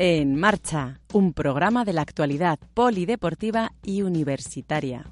En Marcha, un programa de la actualidad polideportiva y universitaria.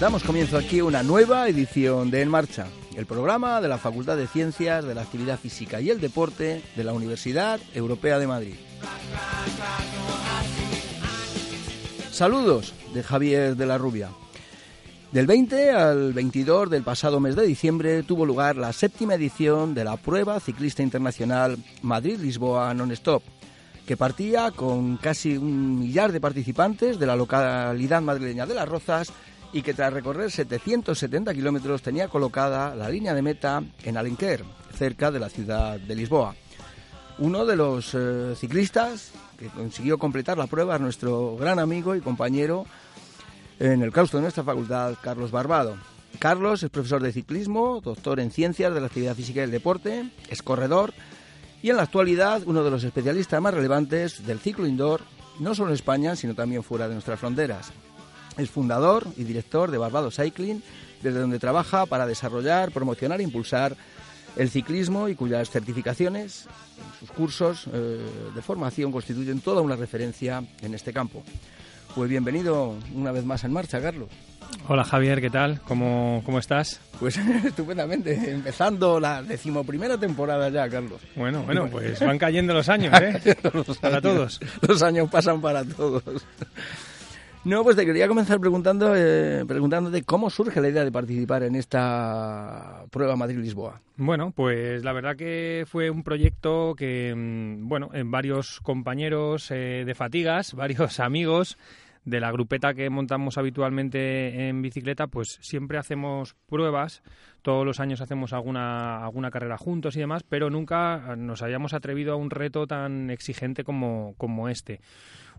Damos comienzo aquí una nueva edición de En Marcha, el programa de la Facultad de Ciencias de la Actividad Física y el Deporte de la Universidad Europea de Madrid. Saludos de Javier de la Rubia. Del 20 al 22 del pasado mes de diciembre tuvo lugar la 7ª edición de la prueba ciclista internacional Madrid-Lisboa Non-Stop, que partía con casi 1.000.000 de participantes de la localidad madrileña de Las Rozas, y que tras recorrer 770 kilómetros tenía colocada la línea de meta en Alenquer, cerca de la ciudad de Lisboa. Uno de los ciclistas que consiguió completar la prueba es nuestro gran amigo y compañero en el claustro de nuestra facultad, Carlos Barbado. Carlos es profesor de ciclismo, doctor en ciencias de la actividad física y el deporte, es corredor y en la actualidad uno de los especialistas más relevantes del ciclo indoor, no solo en España, sino también fuera de nuestras fronteras. Es fundador y director de Barbados Cycling, desde donde trabaja para desarrollar, promocionar e impulsar el ciclismo y cuyas certificaciones, sus cursos de formación constituyen toda una referencia en este campo. Pues bienvenido una vez más en Marcha, Carlos. Hola Javier, ¿qué tal? ¿Cómo estás? Pues estupendamente, empezando la 11ª temporada ya, Carlos. Bueno, pues van cayendo los años, ¿eh? Para todos. Los años pasan para todos. No, pues te quería comenzar preguntándote cómo surge la idea de participar en esta prueba Madrid-Lisboa. Bueno, pues la verdad que fue un proyecto que, varios compañeros de fatigas, varios amigos de la grupeta que montamos habitualmente en bicicleta, pues siempre hacemos pruebas, todos los años hacemos alguna carrera juntos y demás, pero nunca nos habíamos atrevido a un reto tan exigente como este.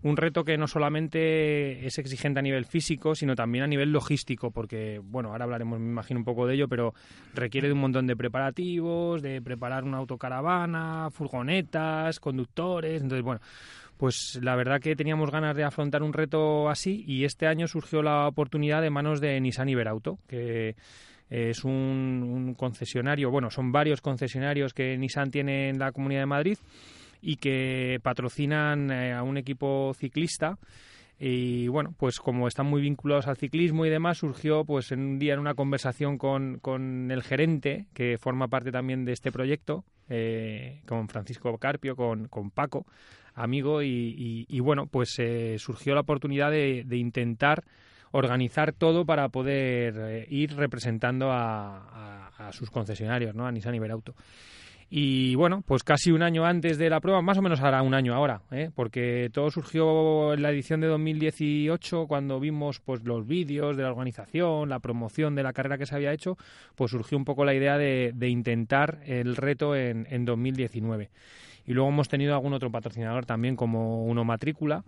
Un reto que no solamente es exigente a nivel físico, sino también a nivel logístico, porque, ahora hablaremos, me imagino, un poco de ello, pero requiere de un montón de preparativos, de preparar una autocaravana, furgonetas, conductores. Entonces, pues la verdad que teníamos ganas de afrontar un reto así y este año surgió la oportunidad de manos de Nissan Iberauto, que es un concesionario, son varios concesionarios que Nissan tiene en la Comunidad de Madrid, y que patrocinan a un equipo ciclista y pues como están muy vinculados al ciclismo y demás, surgió pues en un día en una conversación con el gerente que forma parte también de este proyecto, con Francisco Carpio, con Paco, amigo, y surgió la oportunidad de intentar organizar todo para poder ir representando a sus concesionarios, ¿no? A Nissan Iberauto. Y pues casi un año antes de la prueba, más o menos hará un año ahora, porque todo surgió en la edición de 2018 cuando vimos pues los vídeos de la organización, la promoción de la carrera que se había hecho, pues surgió un poco la idea de intentar el reto en 2019. Y luego hemos tenido algún otro patrocinador también como Uno Matrícula,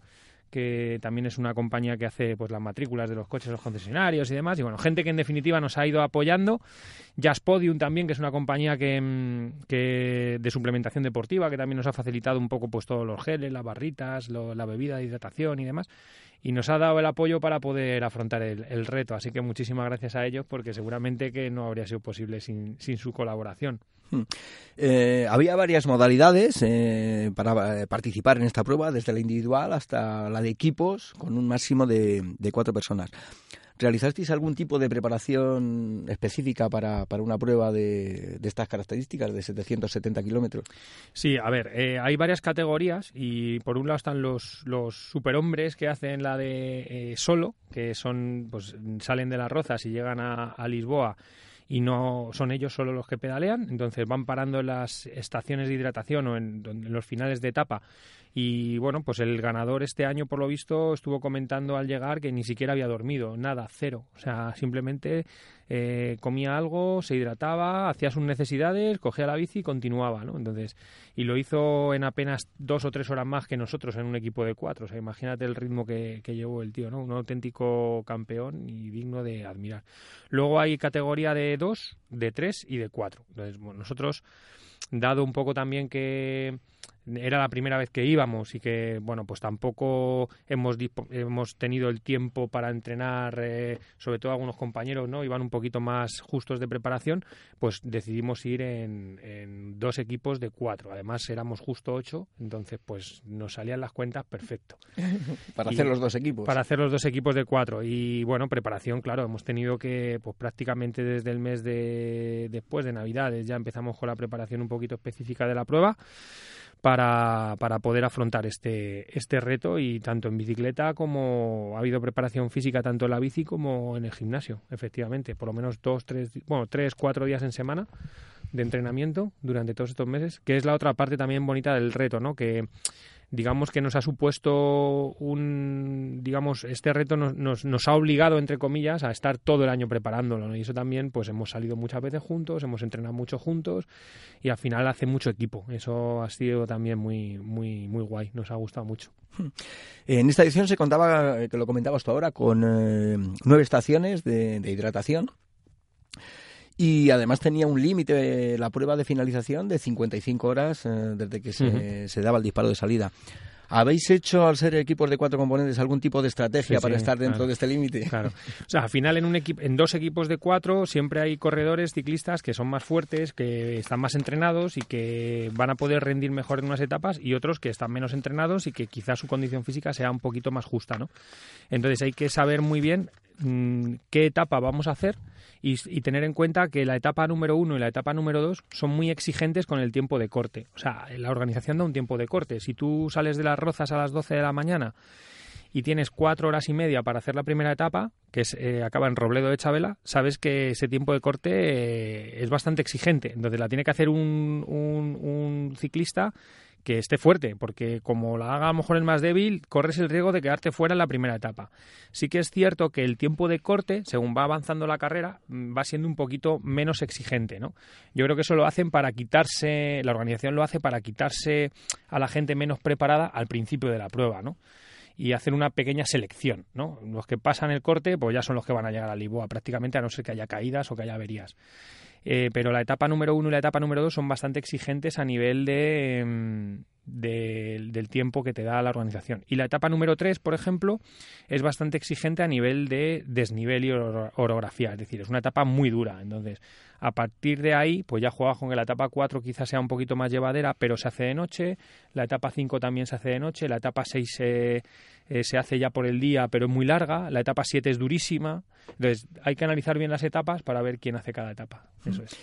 que también es una compañía que hace pues las matrículas de los coches, los concesionarios y demás, y gente que en definitiva nos ha ido apoyando. JassPodium también, que es una compañía que de suplementación deportiva, que también nos ha facilitado un poco pues todos los geles, las barritas, la bebida de hidratación y demás, y nos ha dado el apoyo para poder afrontar el reto, así que muchísimas gracias a ellos, porque seguramente que no habría sido posible sin su colaboración. Había varias modalidades para participar en esta prueba, desde la individual hasta la de equipos, con un máximo de 4 personas. ¿Realizasteis algún tipo de preparación específica para una prueba de estas características, de 770 kilómetros? Sí, a ver, hay varias categorías y por un lado están los superhombres que hacen la de solo, que son pues salen de Las Rozas y llegan a Lisboa y no son ellos solo los que pedalean, entonces van parando en las estaciones de hidratación o en los finales de etapa. Y bueno, pues el ganador este año, por lo visto, estuvo comentando al llegar que ni siquiera había dormido, nada, cero. O sea, simplemente comía algo, se hidrataba, hacía sus necesidades, cogía la bici y continuaba, ¿no? Entonces, y lo hizo en apenas 2 o 3 horas más que nosotros en un equipo de 4. O sea, imagínate el ritmo que llevó el tío, ¿no? Un auténtico campeón y digno de admirar. Luego hay categoría de 2, de 3 y de 4. Entonces, bueno, nosotros, dado un poco también que era la primera vez que íbamos y que, bueno, pues tampoco hemos tenido el tiempo para entrenar, sobre todo algunos compañeros, ¿no? Iban un poquito más justos de preparación, pues decidimos ir en 2 equipos de 4. Además, éramos justo 8, entonces, pues nos salían las cuentas perfecto. Para hacer los 2 equipos. Para hacer los 2 equipos de 4. Y, bueno, preparación, claro, hemos tenido que, pues prácticamente desde el mes después de Navidades, ya empezamos con la preparación un poquito específica de la prueba, para poder afrontar este reto, y tanto en bicicleta como ha habido preparación física tanto en la bici como en el gimnasio, efectivamente. Por lo menos 3, 4 días en semana de entrenamiento durante todos estos meses, que es la otra parte también bonita del reto, ¿no? Que digamos que nos ha supuesto este reto nos ha obligado, entre comillas, a estar todo el año preparándolo, ¿no? Y eso también, pues hemos salido muchas veces juntos, hemos entrenado mucho juntos y al final hace mucho equipo. Eso ha sido también muy, muy, muy guay, nos ha gustado mucho. En esta edición se contaba, que lo comentabas tú ahora, con 9 estaciones de hidratación. Y además tenía un límite, la prueba de finalización, de 55 horas desde que se daba el disparo de salida. ¿Habéis hecho, al ser equipos de 4 componentes, algún tipo de estrategia para estar dentro de este límite? Claro. O sea, al final en 2 equipos de 4 siempre hay corredores, ciclistas que son más fuertes, que están más entrenados y que van a poder rendir mejor en unas etapas, y otros que están menos entrenados y que quizás su condición física sea un poquito más justa, ¿no? Entonces hay que saber muy bien qué etapa vamos a hacer y tener en cuenta que la etapa número 1 y la etapa número 2 son muy exigentes con el tiempo de corte. O sea, la organización da un tiempo de corte. Si tú sales de Las Rozas a las 12 de la mañana y tienes 4 horas y media para hacer la primera etapa, que acaba en Robledo de Chabela, sabes que ese tiempo de corte es bastante exigente. Entonces la tiene que hacer un ciclista que esté fuerte, porque como la haga a lo mejor el más débil, corres el riesgo de quedarte fuera en la primera etapa. Sí que es cierto que el tiempo de corte, según va avanzando la carrera, va siendo un poquito menos exigente, ¿no? Yo creo que eso lo hacen para quitarse, la organización lo hace para quitarse a la gente menos preparada al principio de la prueba, ¿no? Y hacer una pequeña selección, ¿no? Los que pasan el corte, pues ya son los que van a llegar a Lisboa prácticamente, a no ser que haya caídas o que haya averías. Pero la etapa número 1 y la etapa número 2 son bastante exigentes a nivel del tiempo que te da la organización. Y la etapa número 3, por ejemplo, es bastante exigente a nivel de desnivel y orografía. Es decir, es una etapa muy dura. Entonces, a partir de ahí, pues ya juegas con que la etapa 4 quizás sea un poquito más llevadera, pero se hace de noche. La etapa 5 también se hace de noche. La etapa 6 se hace ya por el día, pero es muy larga. La etapa 7 es durísima. Entonces, hay que analizar bien las etapas para ver quién hace cada etapa. Eso es.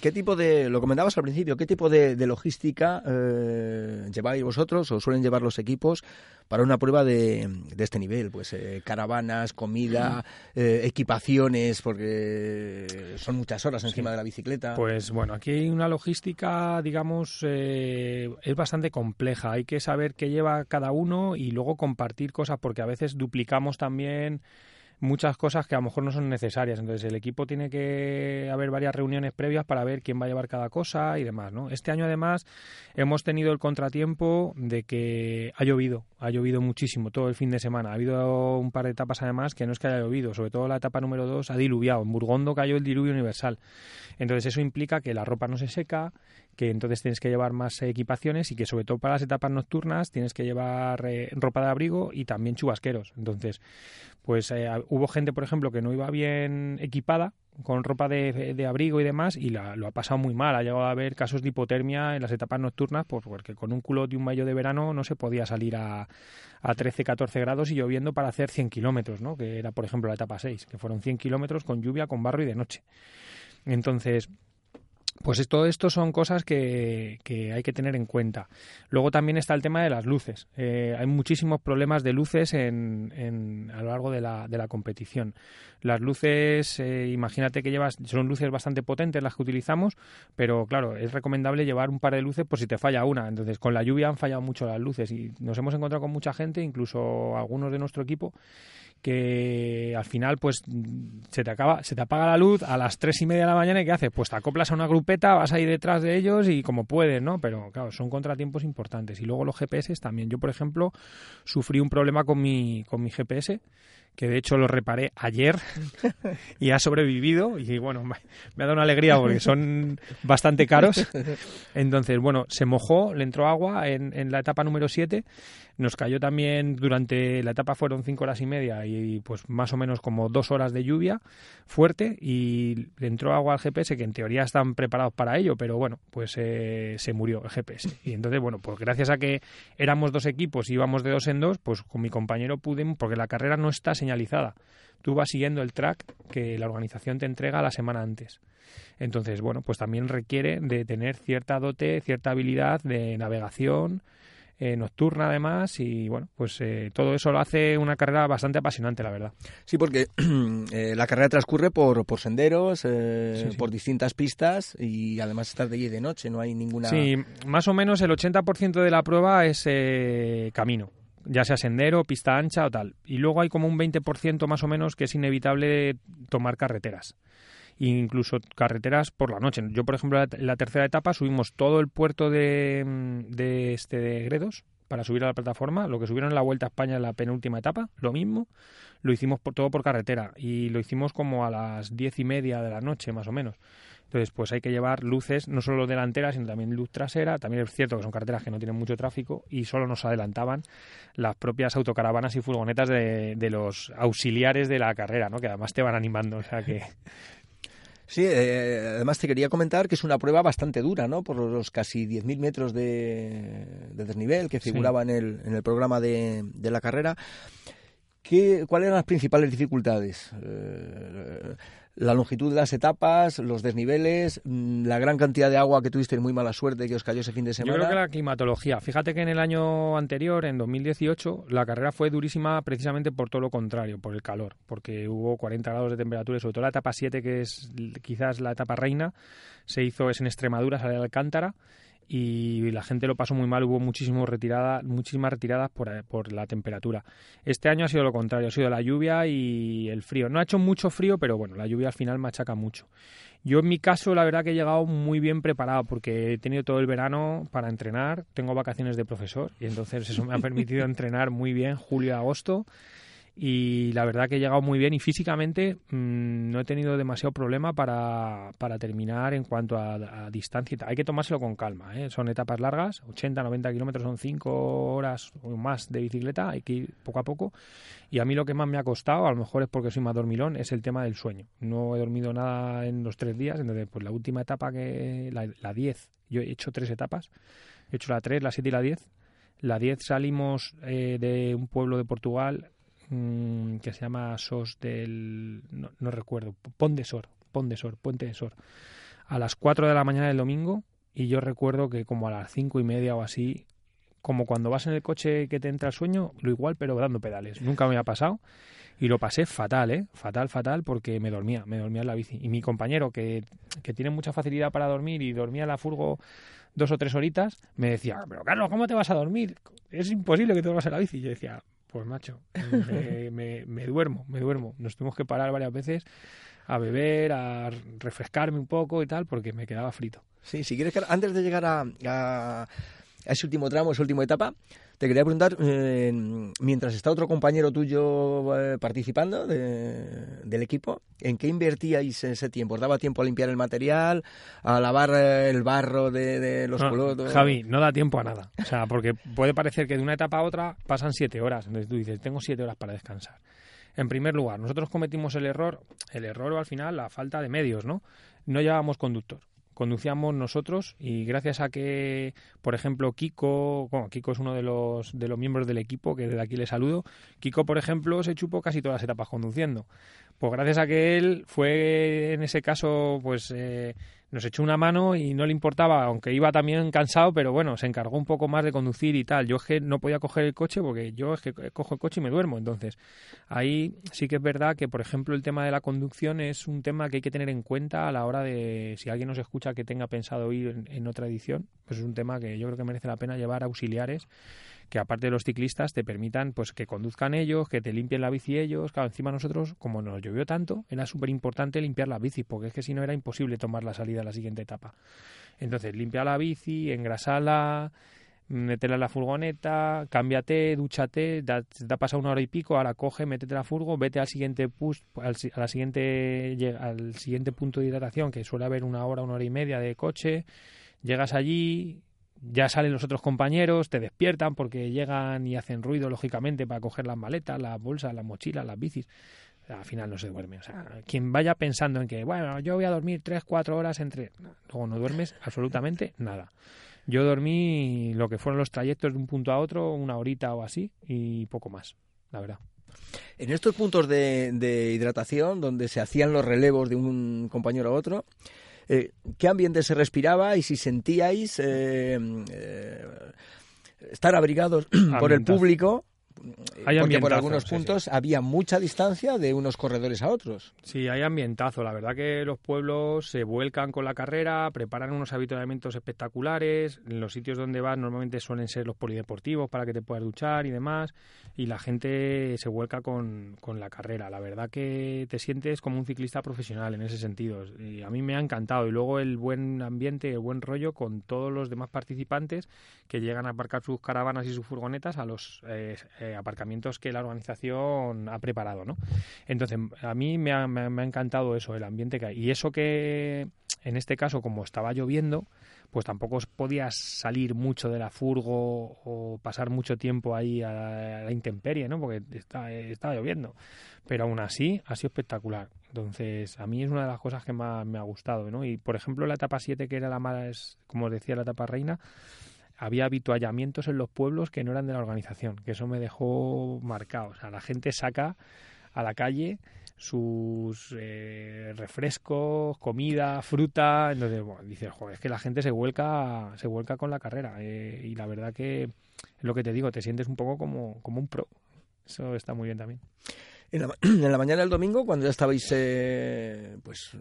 ¿Qué tipo de, lo comentabas al principio, qué tipo de logística lleváis vosotros o suelen llevar los equipos para una prueba de este nivel? Pues caravanas, comida, equipaciones, porque son muchas horas encima de la bicicleta. Pues bueno, aquí hay una logística, digamos, es bastante compleja. Hay que saber qué lleva cada uno y luego compartir cosas, porque a veces duplicamos también muchas cosas que a lo mejor no son necesarias. Entonces el equipo tiene que haber varias reuniones previas para ver quién va a llevar cada cosa y demás, ¿no? Este año además hemos tenido el contratiempo de que ha llovido muchísimo todo el fin de semana. Ha habido un par de etapas además que no es que haya llovido, sobre todo la etapa número 2 ha diluviado. En Burgohondo cayó el diluvio universal. Entonces eso implica que la ropa no se seca, que entonces tienes que llevar más equipaciones y que sobre todo para las etapas nocturnas tienes que llevar ropa de abrigo y también chubasqueros. Entonces, pues hubo gente, por ejemplo, que no iba bien equipada con ropa de abrigo y demás, y lo ha pasado muy mal. Ha llegado a haber casos de hipotermia en las etapas nocturnas, pues porque con un culot y un maillot de verano no se podía salir a 13, 14 grados y lloviendo para hacer 100 kilómetros, ¿no? Que era, por ejemplo, la etapa 6, que fueron 100 kilómetros con lluvia, con barro y de noche. Entonces, pues todo esto son cosas que hay que tener en cuenta. Luego también está el tema de las luces. Hay muchísimos problemas de luces a lo largo de la competición. Las luces, imagínate que son luces bastante potentes las que utilizamos, pero claro, es recomendable llevar un par de luces por si te falla una. Entonces, con la lluvia han fallado mucho las luces y nos hemos encontrado con mucha gente, incluso algunos de nuestro equipo, que al final pues se te apaga la luz a las 3:30 de la mañana y ¿qué haces? Pues te acoplas a una grupeta, vas ahí detrás de ellos y como puedes, ¿no? Pero claro, son contratiempos importantes. Y luego los GPS también. Yo, por ejemplo, sufrí un problema con mi GPS, que de hecho lo reparé ayer y ha sobrevivido, y bueno, me ha dado una alegría porque son bastante caros. Entonces, bueno, se mojó, le entró agua en la etapa número 7, nos cayó también durante la etapa, fueron 5 horas y media y pues más o menos como 2 horas de lluvia fuerte, y le entró agua al GPS, que en teoría están preparados para ello, pero bueno, pues se murió el GPS. Y entonces, bueno, pues gracias a que éramos 2 equipos y íbamos de 2 en 2, pues con mi compañero porque la carrera no está señalizada. Tú vas siguiendo el track que la organización te entrega la semana antes. Entonces, bueno, pues también requiere de tener cierta dote, cierta habilidad de navegación nocturna además, y bueno, pues todo eso lo hace una carrera bastante apasionante, la verdad. Sí, porque la carrera transcurre por senderos, sí. Por distintas pistas, y además estás de día y de noche, no hay ninguna... Sí, más o menos el 80% de la prueba es camino, ya sea sendero, pista ancha o tal. Y luego hay como un 20% más o menos que es inevitable tomar carreteras. Incluso carreteras por la noche. Yo, por ejemplo, la tercera etapa subimos todo el puerto de Gredos para subir a la plataforma. Lo que subieron en la Vuelta a España en la penúltima etapa, lo mismo, lo hicimos todo por carretera. Y lo hicimos como a las 10:30 de la noche, más o menos. Entonces, pues hay que llevar luces, no solo delanteras, sino también luz trasera. También es cierto que son carreteras que no tienen mucho tráfico y solo nos adelantaban las propias autocaravanas y furgonetas de los auxiliares de la carrera, ¿no? Que además te van animando, o sea que... Sí, además te quería comentar que es una prueba bastante dura, ¿no? Por los casi 10.000 metros de desnivel que figuraba sí. en el programa de la carrera. ¿Cuáles eran las principales dificultades? La longitud de las etapas, los desniveles, la gran cantidad de agua que tuvisteis, muy mala suerte que os cayó ese fin de semana. Yo creo que la climatología. Fíjate que en el año anterior, en 2018, la carrera fue durísima precisamente por todo lo contrario, por el calor, porque hubo 40 grados de temperatura, y sobre todo la etapa 7, que es quizás la etapa reina, es en Extremadura, sale de Alcántara, y la gente lo pasó muy mal, hubo muchísimas retiradas por la temperatura. Este año ha sido lo contrario, ha sido la lluvia y el frío. No ha hecho mucho frío, pero bueno, la lluvia al final machaca mucho. Yo en mi caso, la verdad que he llegado muy bien preparado porque he tenido todo el verano para entrenar, tengo vacaciones de profesor y entonces eso me ha permitido entrenar muy bien julio y agosto. Y la verdad que he llegado muy bien y físicamente no he tenido demasiado problema para terminar en cuanto a distancia. Hay que tomárselo con calma, ¿eh? Son etapas largas, 80, 90 kilómetros, son 5 horas o más de bicicleta, hay que ir poco a poco. Y a mí lo que más me ha costado, a lo mejor es porque soy más dormilón, es el tema del sueño. No he dormido nada en los 3 días, entonces pues la última etapa, que la 10, yo he hecho 3 etapas, he hecho la 3, la 7 y la 10. La 10 salimos de un pueblo de Portugal que se llama Sos del... No recuerdo, Ponte de Sor, a las 4 de la mañana del domingo, y yo recuerdo que como a las 5:30 o así, como cuando vas en el coche que te entra el sueño, lo igual pero dando pedales, nunca me ha pasado, y lo pasé fatal, fatal, porque me dormía en la bici, y mi compañero que tiene mucha facilidad para dormir y dormía en la furgo 2 o 3 horitas, me decía, pero Carlos, ¿cómo te vas a dormir? Es imposible que te duermas en la bici, y yo decía, pues macho, me duermo. Nos tuvimos que parar varias veces a beber, a refrescarme un poco y tal, porque me quedaba frito. Sí, si quieres, antes de llegar a ese último tramo, esa última etapa, te quería preguntar, mientras está otro compañero tuyo participando del equipo, ¿en qué invertíais ese tiempo? ¿Os daba tiempo a limpiar el material, a lavar el barro de los culotos? Javi, no da tiempo a nada. O sea, porque puede parecer que de una etapa a otra pasan 7 horas. Entonces tú dices, tengo 7 horas para descansar. En primer lugar, nosotros cometimos el error al final, la falta de medios, ¿no? No llevábamos conductor. Conducíamos nosotros y gracias a que, por ejemplo, Kiko es uno de los miembros del equipo, que desde aquí le saludo. Kiko, por ejemplo, se chupó casi todas las etapas conduciendo. Pues gracias a que él fue, en ese caso, pues nos echó una mano y no le importaba, aunque iba también cansado, pero bueno, se encargó un poco más de conducir y tal. Yo es que no podía coger el coche porque yo es que cojo el coche y me duermo. Entonces, ahí sí que es verdad que, por ejemplo, el tema de la conducción es un tema que hay que tener en cuenta a la hora de, si alguien nos escucha que tenga pensado ir en otra edición, pues es un tema que yo creo que merece la pena llevar auxiliares que aparte de los ciclistas te permitan pues que conduzcan ellos, que te limpien la bici ellos. Claro, encima nosotros, como nos llovió tanto, era súper importante limpiar las bicis, porque es que si no era imposible tomar la salida a la siguiente etapa. Entonces, limpia la bici, engrasala, métela en la furgoneta, cámbiate, dúchate, te ha pasado 1 hora y pico, ahora coge, métete la furgo, vete al siguiente al siguiente punto de hidratación, que suele haber 1 hora, 1 hora y media de coche, llegas allí. Ya salen los otros compañeros, te despiertan porque llegan y hacen ruido, lógicamente, para coger las maletas, las bolsas, las mochilas, las bicis. Al final no se duerme. O sea, quien vaya pensando en que, bueno, yo voy a dormir 3-4 horas entre... Luego no duermes absolutamente nada. Yo dormí lo que fueron los trayectos de un punto a otro, 1 horita o así, y poco más, la verdad. En estos puntos de hidratación, donde se hacían los relevos de un compañero a otro... ¿Qué ambiente se respiraba y si sentíais estar abrigados por el público? Porque por algunos puntos había mucha distancia de unos corredores a otros. Sí, hay ambientazo. La verdad que los pueblos se vuelcan con la carrera, preparan unos habituamientos espectaculares. Los sitios donde vas normalmente suelen ser los polideportivos para que te puedas duchar y demás. Y la gente se vuelca con la carrera. La verdad que te sientes como un ciclista profesional en ese sentido. Y a mí me ha encantado. Y luego el buen ambiente, el buen rollo con todos los demás participantes que llegan a aparcar sus caravanas y sus furgonetas a los... aparcamientos que la organización ha preparado, ¿no? Entonces, a mí me ha encantado eso, el ambiente que hay. Y eso que, en este caso, como estaba lloviendo, pues tampoco podías salir mucho de la furgo o pasar mucho tiempo ahí a la intemperie, ¿no? Porque estaba lloviendo. Pero aún así, ha sido espectacular. Entonces, a mí es una de las cosas que más me ha gustado, ¿no? Y, por ejemplo, la etapa 7, que era la más, como os decía, la etapa reina, había habituallamientos en los pueblos que no eran de la organización, que eso me dejó marcado. O sea, la gente saca a la calle sus refrescos, comida, fruta. Entonces, bueno, dices, joder, es que la gente se vuelca con la carrera. Y la verdad que, lo que te digo, te sientes un poco como un pro. Eso está muy bien también. En la mañana del domingo, cuando ya estabais pues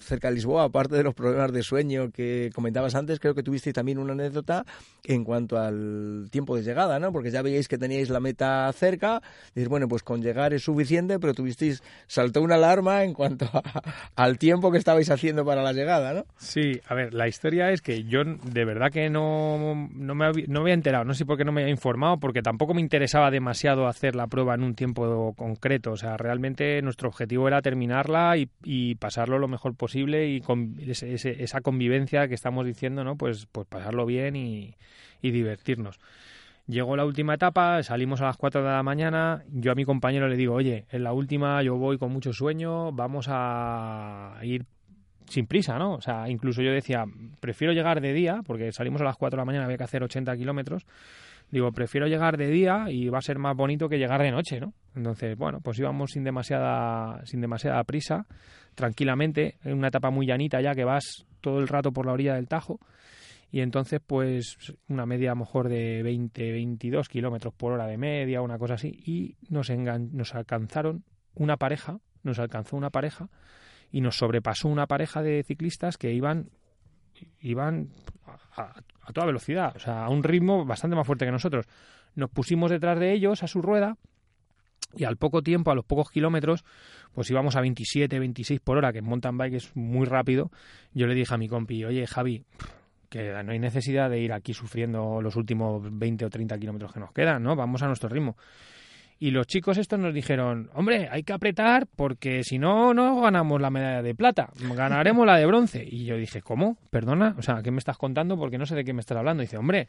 cerca de Lisboa, aparte de los problemas de sueño que comentabas antes, creo que tuvisteis también una anécdota en cuanto al tiempo de llegada, ¿no? Porque ya veíais que teníais la meta cerca, y bueno, pues con llegar es suficiente, pero saltó una alarma en cuanto al tiempo que estabais haciendo para la llegada, ¿no? Sí, a ver, la historia es que yo de verdad que no me había enterado, no sé por qué no me había informado, porque tampoco me interesaba demasiado hacer la prueba en un tiempo concreto. O sea, realmente nuestro objetivo era terminarla y pasarlo lo mejor posible y con esa convivencia que estamos diciendo, ¿no? Pues pasarlo bien y divertirnos. Llegó la última etapa, salimos a las 4 de la mañana, yo a mi compañero le digo, oye, en la última yo voy con mucho sueño, vamos a ir sin prisa, ¿no? O sea, incluso yo decía, prefiero llegar de día, porque salimos a las 4 de la mañana, había que hacer 80 kilómetros, digo, prefiero llegar de día y va a ser más bonito que llegar de noche, ¿no? Entonces, bueno, pues íbamos sin demasiada prisa, tranquilamente, en una etapa muy llanita ya que vas todo el rato por la orilla del Tajo y entonces pues una media a lo mejor de 20, 22 kilómetros por hora de media, una cosa así, y nos alcanzó una pareja y nos sobrepasó una pareja de ciclistas que iban a toda velocidad, o sea, a un ritmo bastante más fuerte que nosotros. Nos pusimos detrás de ellos a su rueda y al poco tiempo, a los pocos kilómetros, pues íbamos a 27, 26 por hora, que en mountain bike es muy rápido. Yo le dije a mi compi, oye, Javi, que no hay necesidad de ir aquí sufriendo los últimos 20 o 30 kilómetros que nos quedan, ¿no? Vamos a nuestro ritmo. Y los chicos estos nos dijeron, hombre, hay que apretar porque si no, no ganamos la medalla de plata, ganaremos la de bronce. Y yo dije, ¿cómo? Perdona, o sea, ¿qué me estás contando? Porque no sé de qué me estás hablando. Y dice, hombre,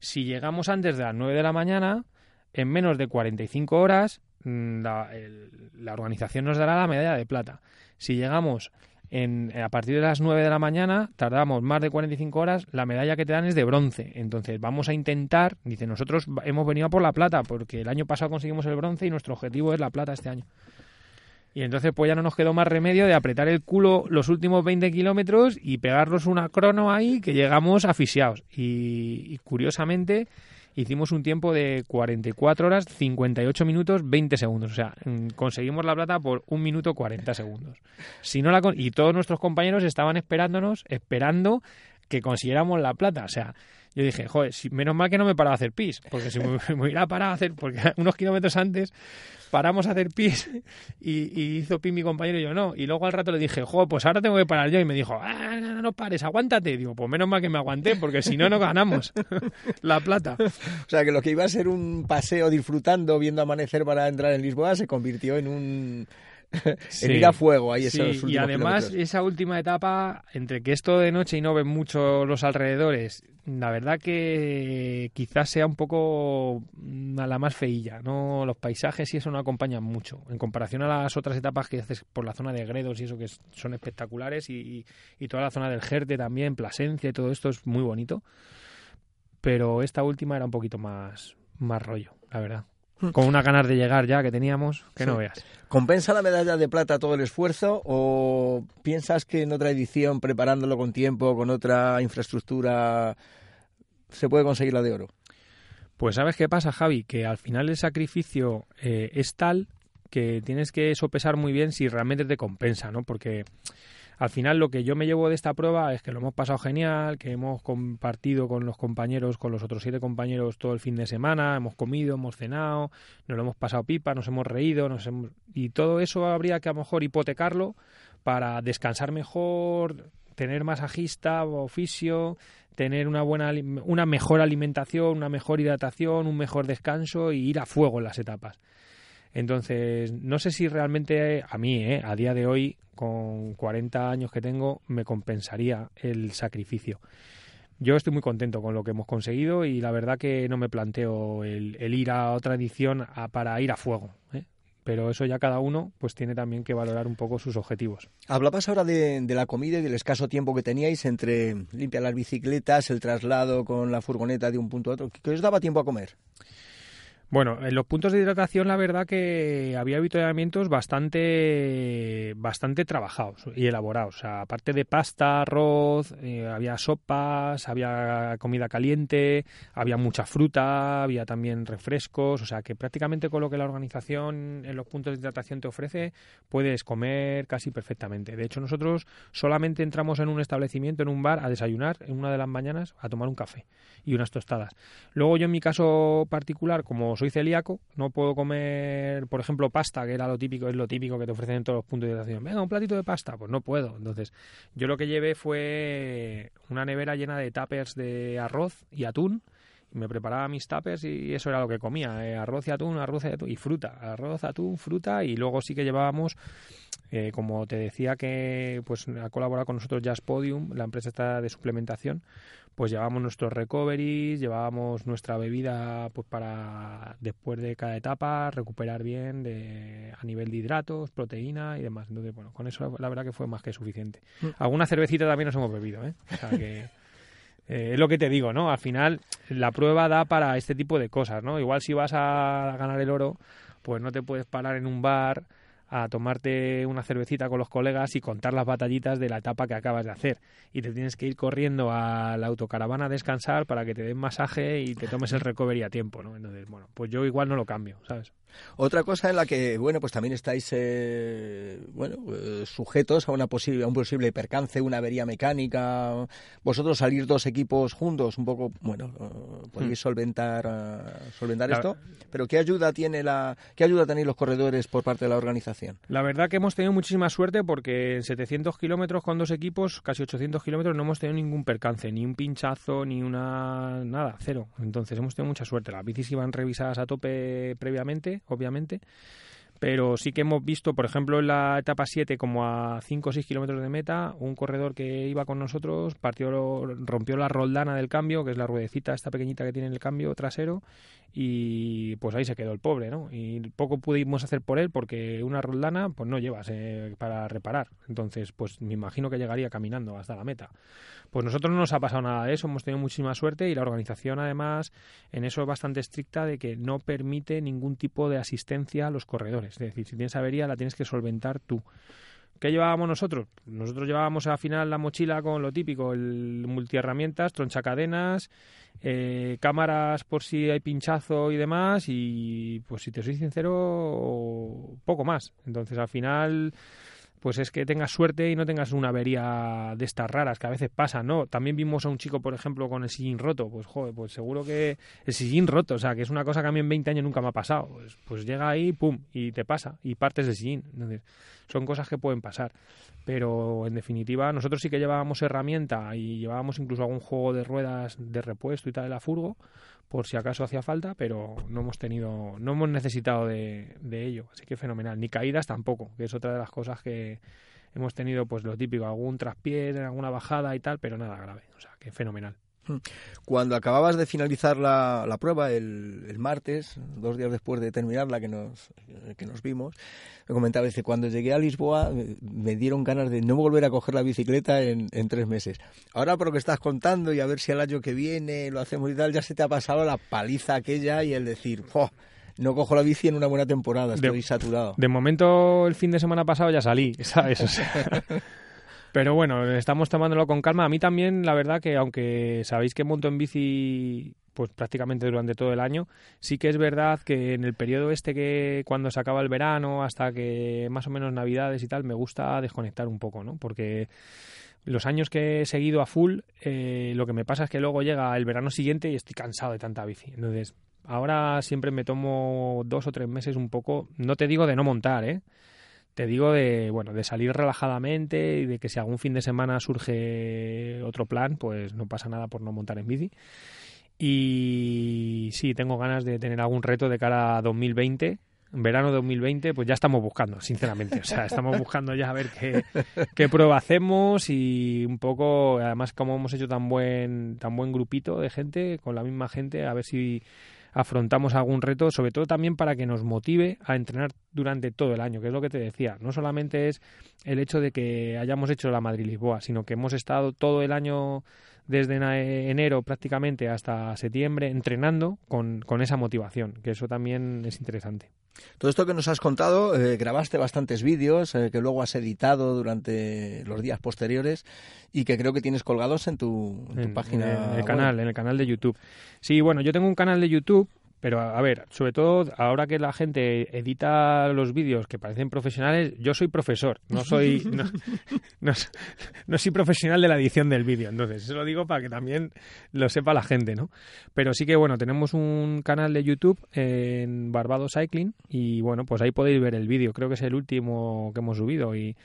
si llegamos antes de las 9 de la mañana, en menos de 45 horas la organización nos dará la medalla de plata. Si llegamos a partir de las 9 de la mañana, tardamos más de 45 horas, la medalla que te dan es de bronce. Entonces vamos a intentar, dice, nosotros hemos venido por la plata, porque el año pasado conseguimos el bronce y nuestro objetivo es la plata este año. Y entonces pues ya no nos quedó más remedio de apretar el culo los últimos 20 kilómetros y pegarnos una crono ahí, que llegamos asfixiados. Y curiosamente hicimos un tiempo de 44 horas, 58 minutos, 20 segundos. O sea, conseguimos la plata por 1 minuto 40 segundos. Si no la y todos nuestros compañeros estaban esperándonos, esperando que consiguiéramos la plata. O sea, yo dije, joder, menos mal que no me paraba a hacer pis, porque si me hubiera parado a hacer, porque unos kilómetros antes paramos a hacer pis y hizo pis mi compañero y yo no. Y luego al rato le dije, joder, pues ahora tengo que parar yo. Y me dijo, no pares, aguántate. Y digo, pues menos mal que me aguanté, porque si no, no ganamos la plata. O sea, que lo que iba a ser un paseo disfrutando, viendo amanecer para entrar en Lisboa, se convirtió en un... sí, ir a fuego ahí, sí, esos últimos. Y además kilómetros. Esa última etapa, entre que es todo de noche y no ven mucho los alrededores, la verdad que quizás sea un poco a la más feilla, ¿no? Los paisajes y eso no acompañan mucho en comparación a las otras etapas que haces por la zona de Gredos y eso, que son espectaculares, y toda la zona del Jerte también, Plasencia y todo esto es muy bonito, pero esta última era un poquito más rollo, la verdad. Con unas ganas de llegar ya que teníamos, que sí, no veas. ¿Compensa la medalla de plata todo el esfuerzo o piensas que en otra edición, preparándolo con tiempo, con otra infraestructura, se puede conseguir la de oro? Pues ¿sabes qué pasa, Javi? Que al final el sacrificio es tal que tienes que sopesar muy bien si realmente te compensa, ¿no? Porque al final lo que yo me llevo de esta prueba es que lo hemos pasado genial, que hemos compartido con los compañeros, con los otros 7 compañeros todo el fin de semana, hemos comido, hemos cenado, nos lo hemos pasado pipa, nos hemos reído, y todo eso habría que a lo mejor hipotecarlo para descansar mejor, tener masajista o fisio, tener una mejor alimentación, una mejor hidratación, un mejor descanso y ir a fuego en las etapas. Entonces, no sé si realmente a mí, a día de hoy, con 40 años que tengo, me compensaría el sacrificio. Yo estoy muy contento con lo que hemos conseguido y la verdad que no me planteo el ir a otra edición para ir a fuego, ¿eh? Pero eso ya cada uno pues tiene también que valorar un poco sus objetivos. Hablabas ahora de la comida y del escaso tiempo que teníais entre limpiar las bicicletas, el traslado con la furgoneta de un punto a otro. ¿Qué os daba tiempo a comer? Bueno, en los puntos de hidratación la verdad que había avituallamientos bastante trabajados y elaborados. O sea, aparte de pasta, arroz, había sopas, había comida caliente, había mucha fruta, había también refrescos. O sea, que prácticamente con lo que la organización en los puntos de hidratación te ofrece puedes comer casi perfectamente. De hecho, nosotros solamente entramos en un establecimiento, en un bar, a desayunar en una de las mañanas, a tomar un café y unas tostadas. Luego yo en mi caso particular, como soy celíaco, no puedo comer, por ejemplo, pasta, que era lo típico, es lo típico que te ofrecen en todos los puntos de hidratación. Venga, un platito de pasta, pues no puedo. Entonces, yo lo que llevé fue una nevera llena de tuppers de arroz y atún. Me preparaba mis tuppers y eso era lo que comía, arroz y atún y fruta, arroz, atún, fruta, y luego sí que llevábamos, como te decía que pues ha colaborado con nosotros JassPodium, la empresa esta de suplementación, pues llevábamos nuestros recoveries, llevábamos nuestra bebida pues para después de cada etapa recuperar bien a nivel de hidratos, proteína y demás. Entonces, bueno, con eso la verdad que fue más que suficiente. Alguna cervecita también nos hemos bebido, ¿eh? O sea que... es lo que te digo, ¿no? Al final la prueba da para este tipo de cosas, ¿no? Igual si vas a ganar el oro, pues no te puedes parar en un bar a tomarte una cervecita con los colegas y contar las batallitas de la etapa que acabas de hacer. Y te tienes que ir corriendo a la autocaravana a descansar para que te den masaje y te tomes el recovery a tiempo, ¿no? Entonces, bueno, pues yo igual no lo cambio, ¿sabes? Otra cosa en la que, bueno, pues también estáis sujetos a un posible percance, una avería mecánica. Vosotros salir 2 equipos juntos, un poco, bueno, podéis solventar esto. Pero ¿qué ayuda tenéis los corredores por parte de la organización? La verdad que hemos tenido muchísima suerte porque en 700 kilómetros con 2 equipos, casi 800 kilómetros, no hemos tenido ningún percance, ni un pinchazo, ni nada, cero. Entonces hemos tenido mucha suerte. Las bicis iban revisadas a tope previamente, obviamente, pero sí que hemos visto, por ejemplo, en la etapa 7, como a 5 o 6 kilómetros de meta, un corredor que iba con nosotros rompió la roldana del cambio, que es la ruedecita esta pequeñita que tiene el cambio trasero, y pues ahí se quedó el pobre, ¿no? Y poco pudimos hacer por él porque una roldana pues no llevas para reparar, entonces pues me imagino que llegaría caminando hasta la meta. Pues nosotros no nos ha pasado nada de eso, hemos tenido muchísima suerte, y la organización además en eso es bastante estricta de que no permite ningún tipo de asistencia a los corredores, es decir, si tienes avería la tienes que solventar tú. ¿Qué llevábamos nosotros? Nosotros llevábamos al final la mochila con lo típico, el multiherramientas, tronchacadenas, cámaras por si hay pinchazo y demás, y pues si te soy sincero, poco más. Entonces al final, pues es que tengas suerte y no tengas una avería de estas raras que a veces pasan, ¿no? También vimos a un chico, por ejemplo, con el sillín roto. Pues, joder, pues seguro que el sillín roto, o sea, que es una cosa que a mí en 20 años nunca me ha pasado. Pues llega ahí, pum, y te pasa, y partes el sillín. Entonces, son cosas que pueden pasar. Pero, en definitiva, nosotros sí que llevábamos herramienta y llevábamos incluso algún juego de ruedas de repuesto y tal de la furgo, por si acaso hacía falta, pero no hemos necesitado de ello, así que fenomenal. Ni caídas tampoco, que es otra de las cosas que hemos tenido, pues lo típico, algún traspié, alguna bajada y tal, pero nada grave, o sea, que fenomenal. Cuando acababas de finalizar la prueba el martes, 2 días después de terminarla que nos vimos, me comentaba, dice, cuando llegué a Lisboa me dieron ganas de no volver a coger la bicicleta en 3 meses. Ahora por lo que estás contando y a ver si el año que viene lo hacemos y tal, ya se te ha pasado la paliza aquella y el decir, ¡oh! No cojo la bici en una buena temporada, estoy saturado. De momento el fin de semana pasado ya salí, ¿sabes? O sea... Pero bueno, estamos tomándolo con calma. A mí también, la verdad, que aunque sabéis que monto en bici pues prácticamente durante todo el año, sí que es verdad que en el periodo este que cuando se acaba el verano hasta que más o menos Navidades y tal, me gusta desconectar un poco, ¿no? Porque los años que he seguido a full, lo que me pasa es que luego llega el verano siguiente y estoy cansado de tanta bici. Entonces, ahora siempre me tomo 2 o 3 meses un poco, no te digo de no montar, ¿eh? Te digo de salir relajadamente y de que si algún fin de semana surge otro plan, pues no pasa nada por no montar en bici. Y sí, tengo ganas de tener algún reto de cara a 2020. En verano 2020, pues ya estamos buscando, sinceramente. O sea, estamos buscando ya a ver qué prueba hacemos y un poco, además, como hemos hecho tan buen grupito de gente, con la misma gente, a ver si afrontamos algún reto, sobre todo también para que nos motive a entrenar durante todo el año, que es lo que te decía. No solamente es el hecho de que hayamos hecho la Madrid-Lisboa, sino que hemos estado todo el año, desde enero prácticamente hasta septiembre, entrenando con esa motivación, que eso también es interesante. Todo esto que nos has contado, grabaste bastantes vídeos que luego has editado durante los días posteriores y que creo que tienes colgados en tu página web. En el canal de YouTube. Sí, bueno, yo tengo un canal de YouTube, pero a ver, sobre todo ahora que la gente edita los vídeos que parecen profesionales, yo soy profesor, no soy profesional de la edición del vídeo, entonces eso lo digo para que también lo sepa la gente, ¿no? Pero sí que bueno, tenemos un canal de YouTube en Barbados Cycling y bueno, pues ahí podéis ver el vídeo, creo que es el último que hemos subido y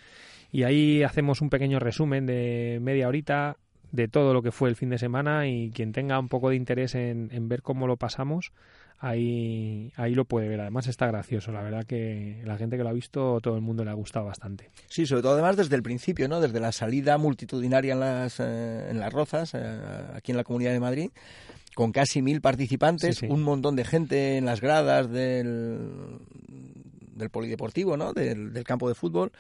ahí hacemos un pequeño resumen de media horita de todo lo que fue el fin de semana y quien tenga un poco de interés en ver cómo lo pasamos, ahí lo puede ver. Además está gracioso, la verdad que la gente que lo ha visto, todo el mundo le ha gustado bastante. Sí, sobre todo además desde el principio, ¿no? Desde la salida multitudinaria en las Rozas, aquí en la Comunidad de Madrid, con casi 1.000 participantes, sí. Un montón de gente en las gradas del polideportivo, ¿no? Del campo de fútbol.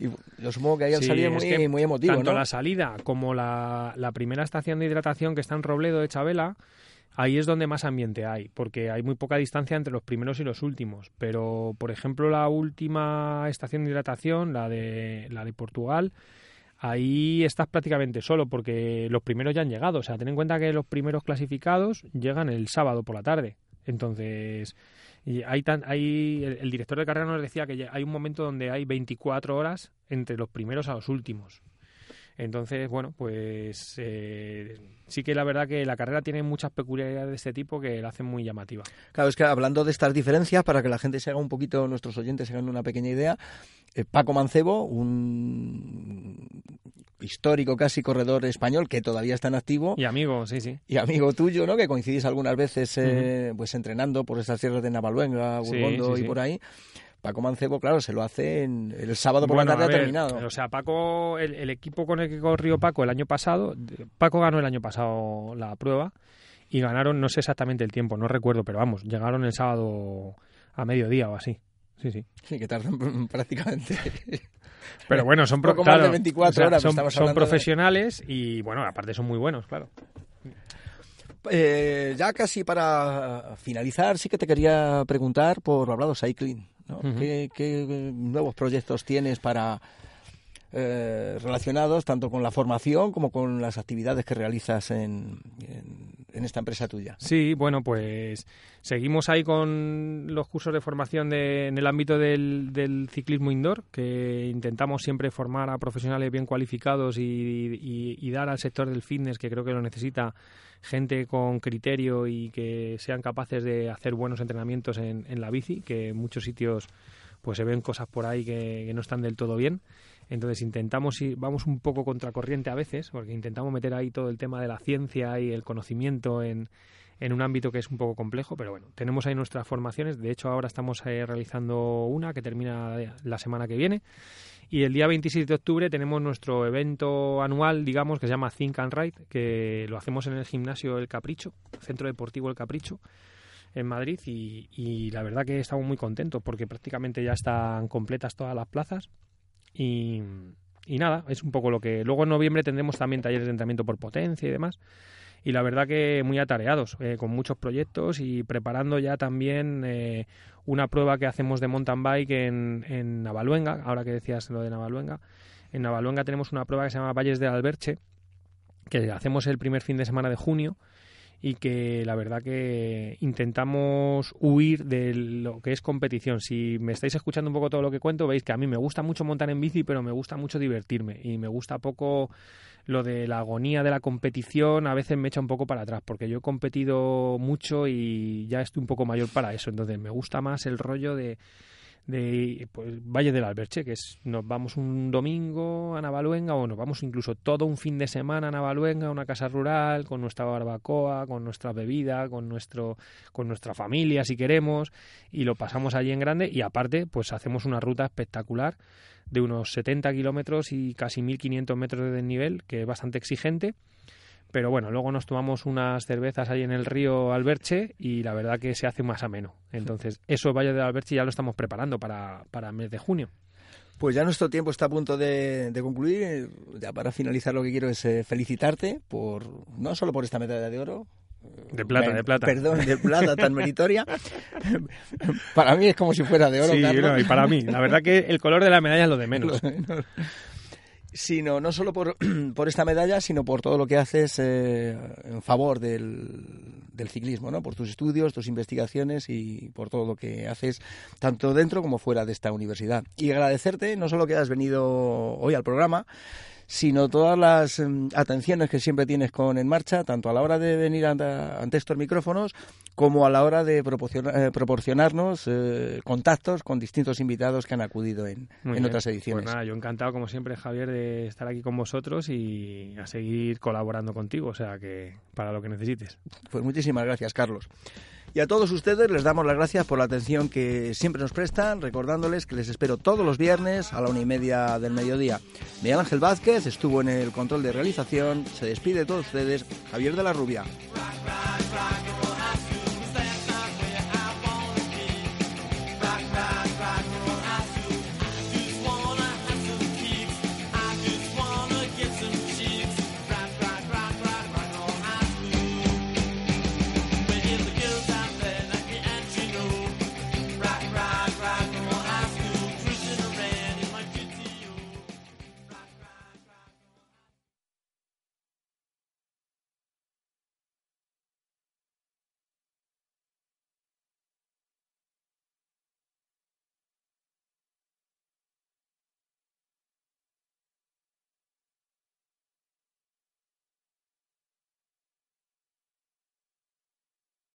Y yo supongo que ahí al salir es muy emotivo, tanto, ¿no? La salida como la primera estación de hidratación que está en Robledo de Chabela, ahí es donde más ambiente hay, porque hay muy poca distancia entre los primeros y los últimos. Pero, por ejemplo, la última estación de hidratación, la de Portugal, ahí estás prácticamente solo porque los primeros ya han llegado. O sea, ten en cuenta que los primeros clasificados llegan el sábado por la tarde. Entonces... Y el director de carrera nos decía que hay un momento donde hay 24 horas entre los primeros a los últimos. Entonces, bueno, pues sí que la verdad que la carrera tiene muchas peculiaridades de este tipo que la hacen muy llamativa. Claro, es que hablando de estas diferencias, para que la gente se haga un poquito, nuestros oyentes se hagan una pequeña idea, Paco Mancebo, un histórico casi corredor español que todavía está en activo. Y amigo, sí. Y amigo tuyo, ¿no? Que coincidís algunas veces pues entrenando por esas tierras de Navaluenga, Burgohondo sí. Por ahí. Paco Mancebo, claro, se lo hace el sábado por la tarde terminado. O sea, Paco, el equipo con el que corrió Paco el año pasado, Paco ganó el año pasado la prueba y ganaron, no sé exactamente el tiempo, no recuerdo, pero vamos, llegaron el sábado a mediodía o así. Sí, sí. Sí, que tardan prácticamente... Pero bueno, son, claro, de 24 horas, son profesionales de... y bueno, aparte son muy buenos, claro. Ya casi para finalizar, sí que te quería preguntar por Barbados Cycling, ¿no? Uh-huh. ¿Qué nuevos proyectos tienes para relacionados tanto con la formación como con las actividades que realizas en esta empresa tuya? Sí, bueno, pues seguimos ahí con los cursos de formación en el ámbito del ciclismo indoor, que intentamos siempre formar a profesionales bien cualificados y dar al sector del fitness, que creo que lo necesita, gente con criterio y que sean capaces de hacer buenos entrenamientos en la bici, que en muchos sitios pues se ven cosas por ahí que no están del todo bien. Entonces intentamos ir, vamos un poco contracorriente a veces, porque intentamos meter ahí todo el tema de la ciencia y el conocimiento en un ámbito que es un poco complejo, pero bueno, tenemos ahí nuestras formaciones. De hecho, ahora estamos realizando una que termina la semana que viene, y el día 26 de octubre tenemos nuestro evento anual, digamos, que se llama Think and Ride, que lo hacemos en el gimnasio El Capricho, Centro Deportivo El Capricho, en Madrid, y la verdad que estamos muy contentos porque prácticamente ya están completas todas las plazas. Y nada, es un poco lo que... Luego en noviembre tendremos también talleres de entrenamiento por potencia y demás. Y la verdad que muy atareados, con muchos proyectos y preparando ya también una prueba que hacemos de mountain bike en Navaluenga. Ahora que decías lo de Navaluenga, en Navaluenga tenemos una prueba que se llama Valles de Alberche, que hacemos el primer fin de semana de junio, y que la verdad que intentamos huir de lo que es competición. Si me estáis escuchando un poco todo lo que cuento, veis que a mí me gusta mucho montar en bici, pero me gusta mucho divertirme y me gusta poco lo de la agonía de la competición. A veces me echa un poco para atrás porque yo he competido mucho y ya estoy un poco mayor para eso. Entonces me gusta más el rollo de pues, Valle del Alberche, que es nos vamos un domingo a Navaluenga o nos vamos incluso todo un fin de semana a Navaluenga, una casa rural, con nuestra barbacoa, con nuestra bebida, con nuestra familia si queremos, y lo pasamos allí en grande. Y aparte pues hacemos una ruta espectacular de unos 70 kilómetros y casi 1.500 metros de desnivel, que es bastante exigente. Pero bueno, luego nos tomamos unas cervezas ahí en el río Alberche y la verdad que se hace más ameno. Entonces, eso Valle de Alberche ya lo estamos preparando para el mes de junio. Pues ya nuestro tiempo está a punto de concluir. Ya para finalizar, lo que quiero es felicitarte por no solo por esta medalla de oro. De plata. Perdón, de plata tan meritoria. Para mí es como si fuera de oro, sí, Carlos. No, y para mí. La verdad que el color de la medalla es lo de menos. Sino no solo por esta medalla, sino por todo lo que haces en favor del ciclismo, ¿no? Por tus estudios, tus investigaciones y por todo lo que haces tanto dentro como fuera de esta universidad. Y agradecerte no solo que has venido hoy al programa, sino todas las atenciones que siempre tienes con En Marcha, tanto a la hora de venir ante estos micrófonos como a la hora de proporcionarnos contactos con distintos invitados que han acudido en otras ediciones. Pues nada, yo encantado, como siempre, Javier, de estar aquí con vosotros y a seguir colaborando contigo, o sea, que para lo que necesites. Pues muchísimas gracias, Carlos. Y a todos ustedes les damos las gracias por la atención que siempre nos prestan, recordándoles que les espero todos los viernes a la 1:30 del mediodía. Miguel Ángel Vázquez estuvo en el control de realización. Se despide de todos ustedes, Javier de la Rubia.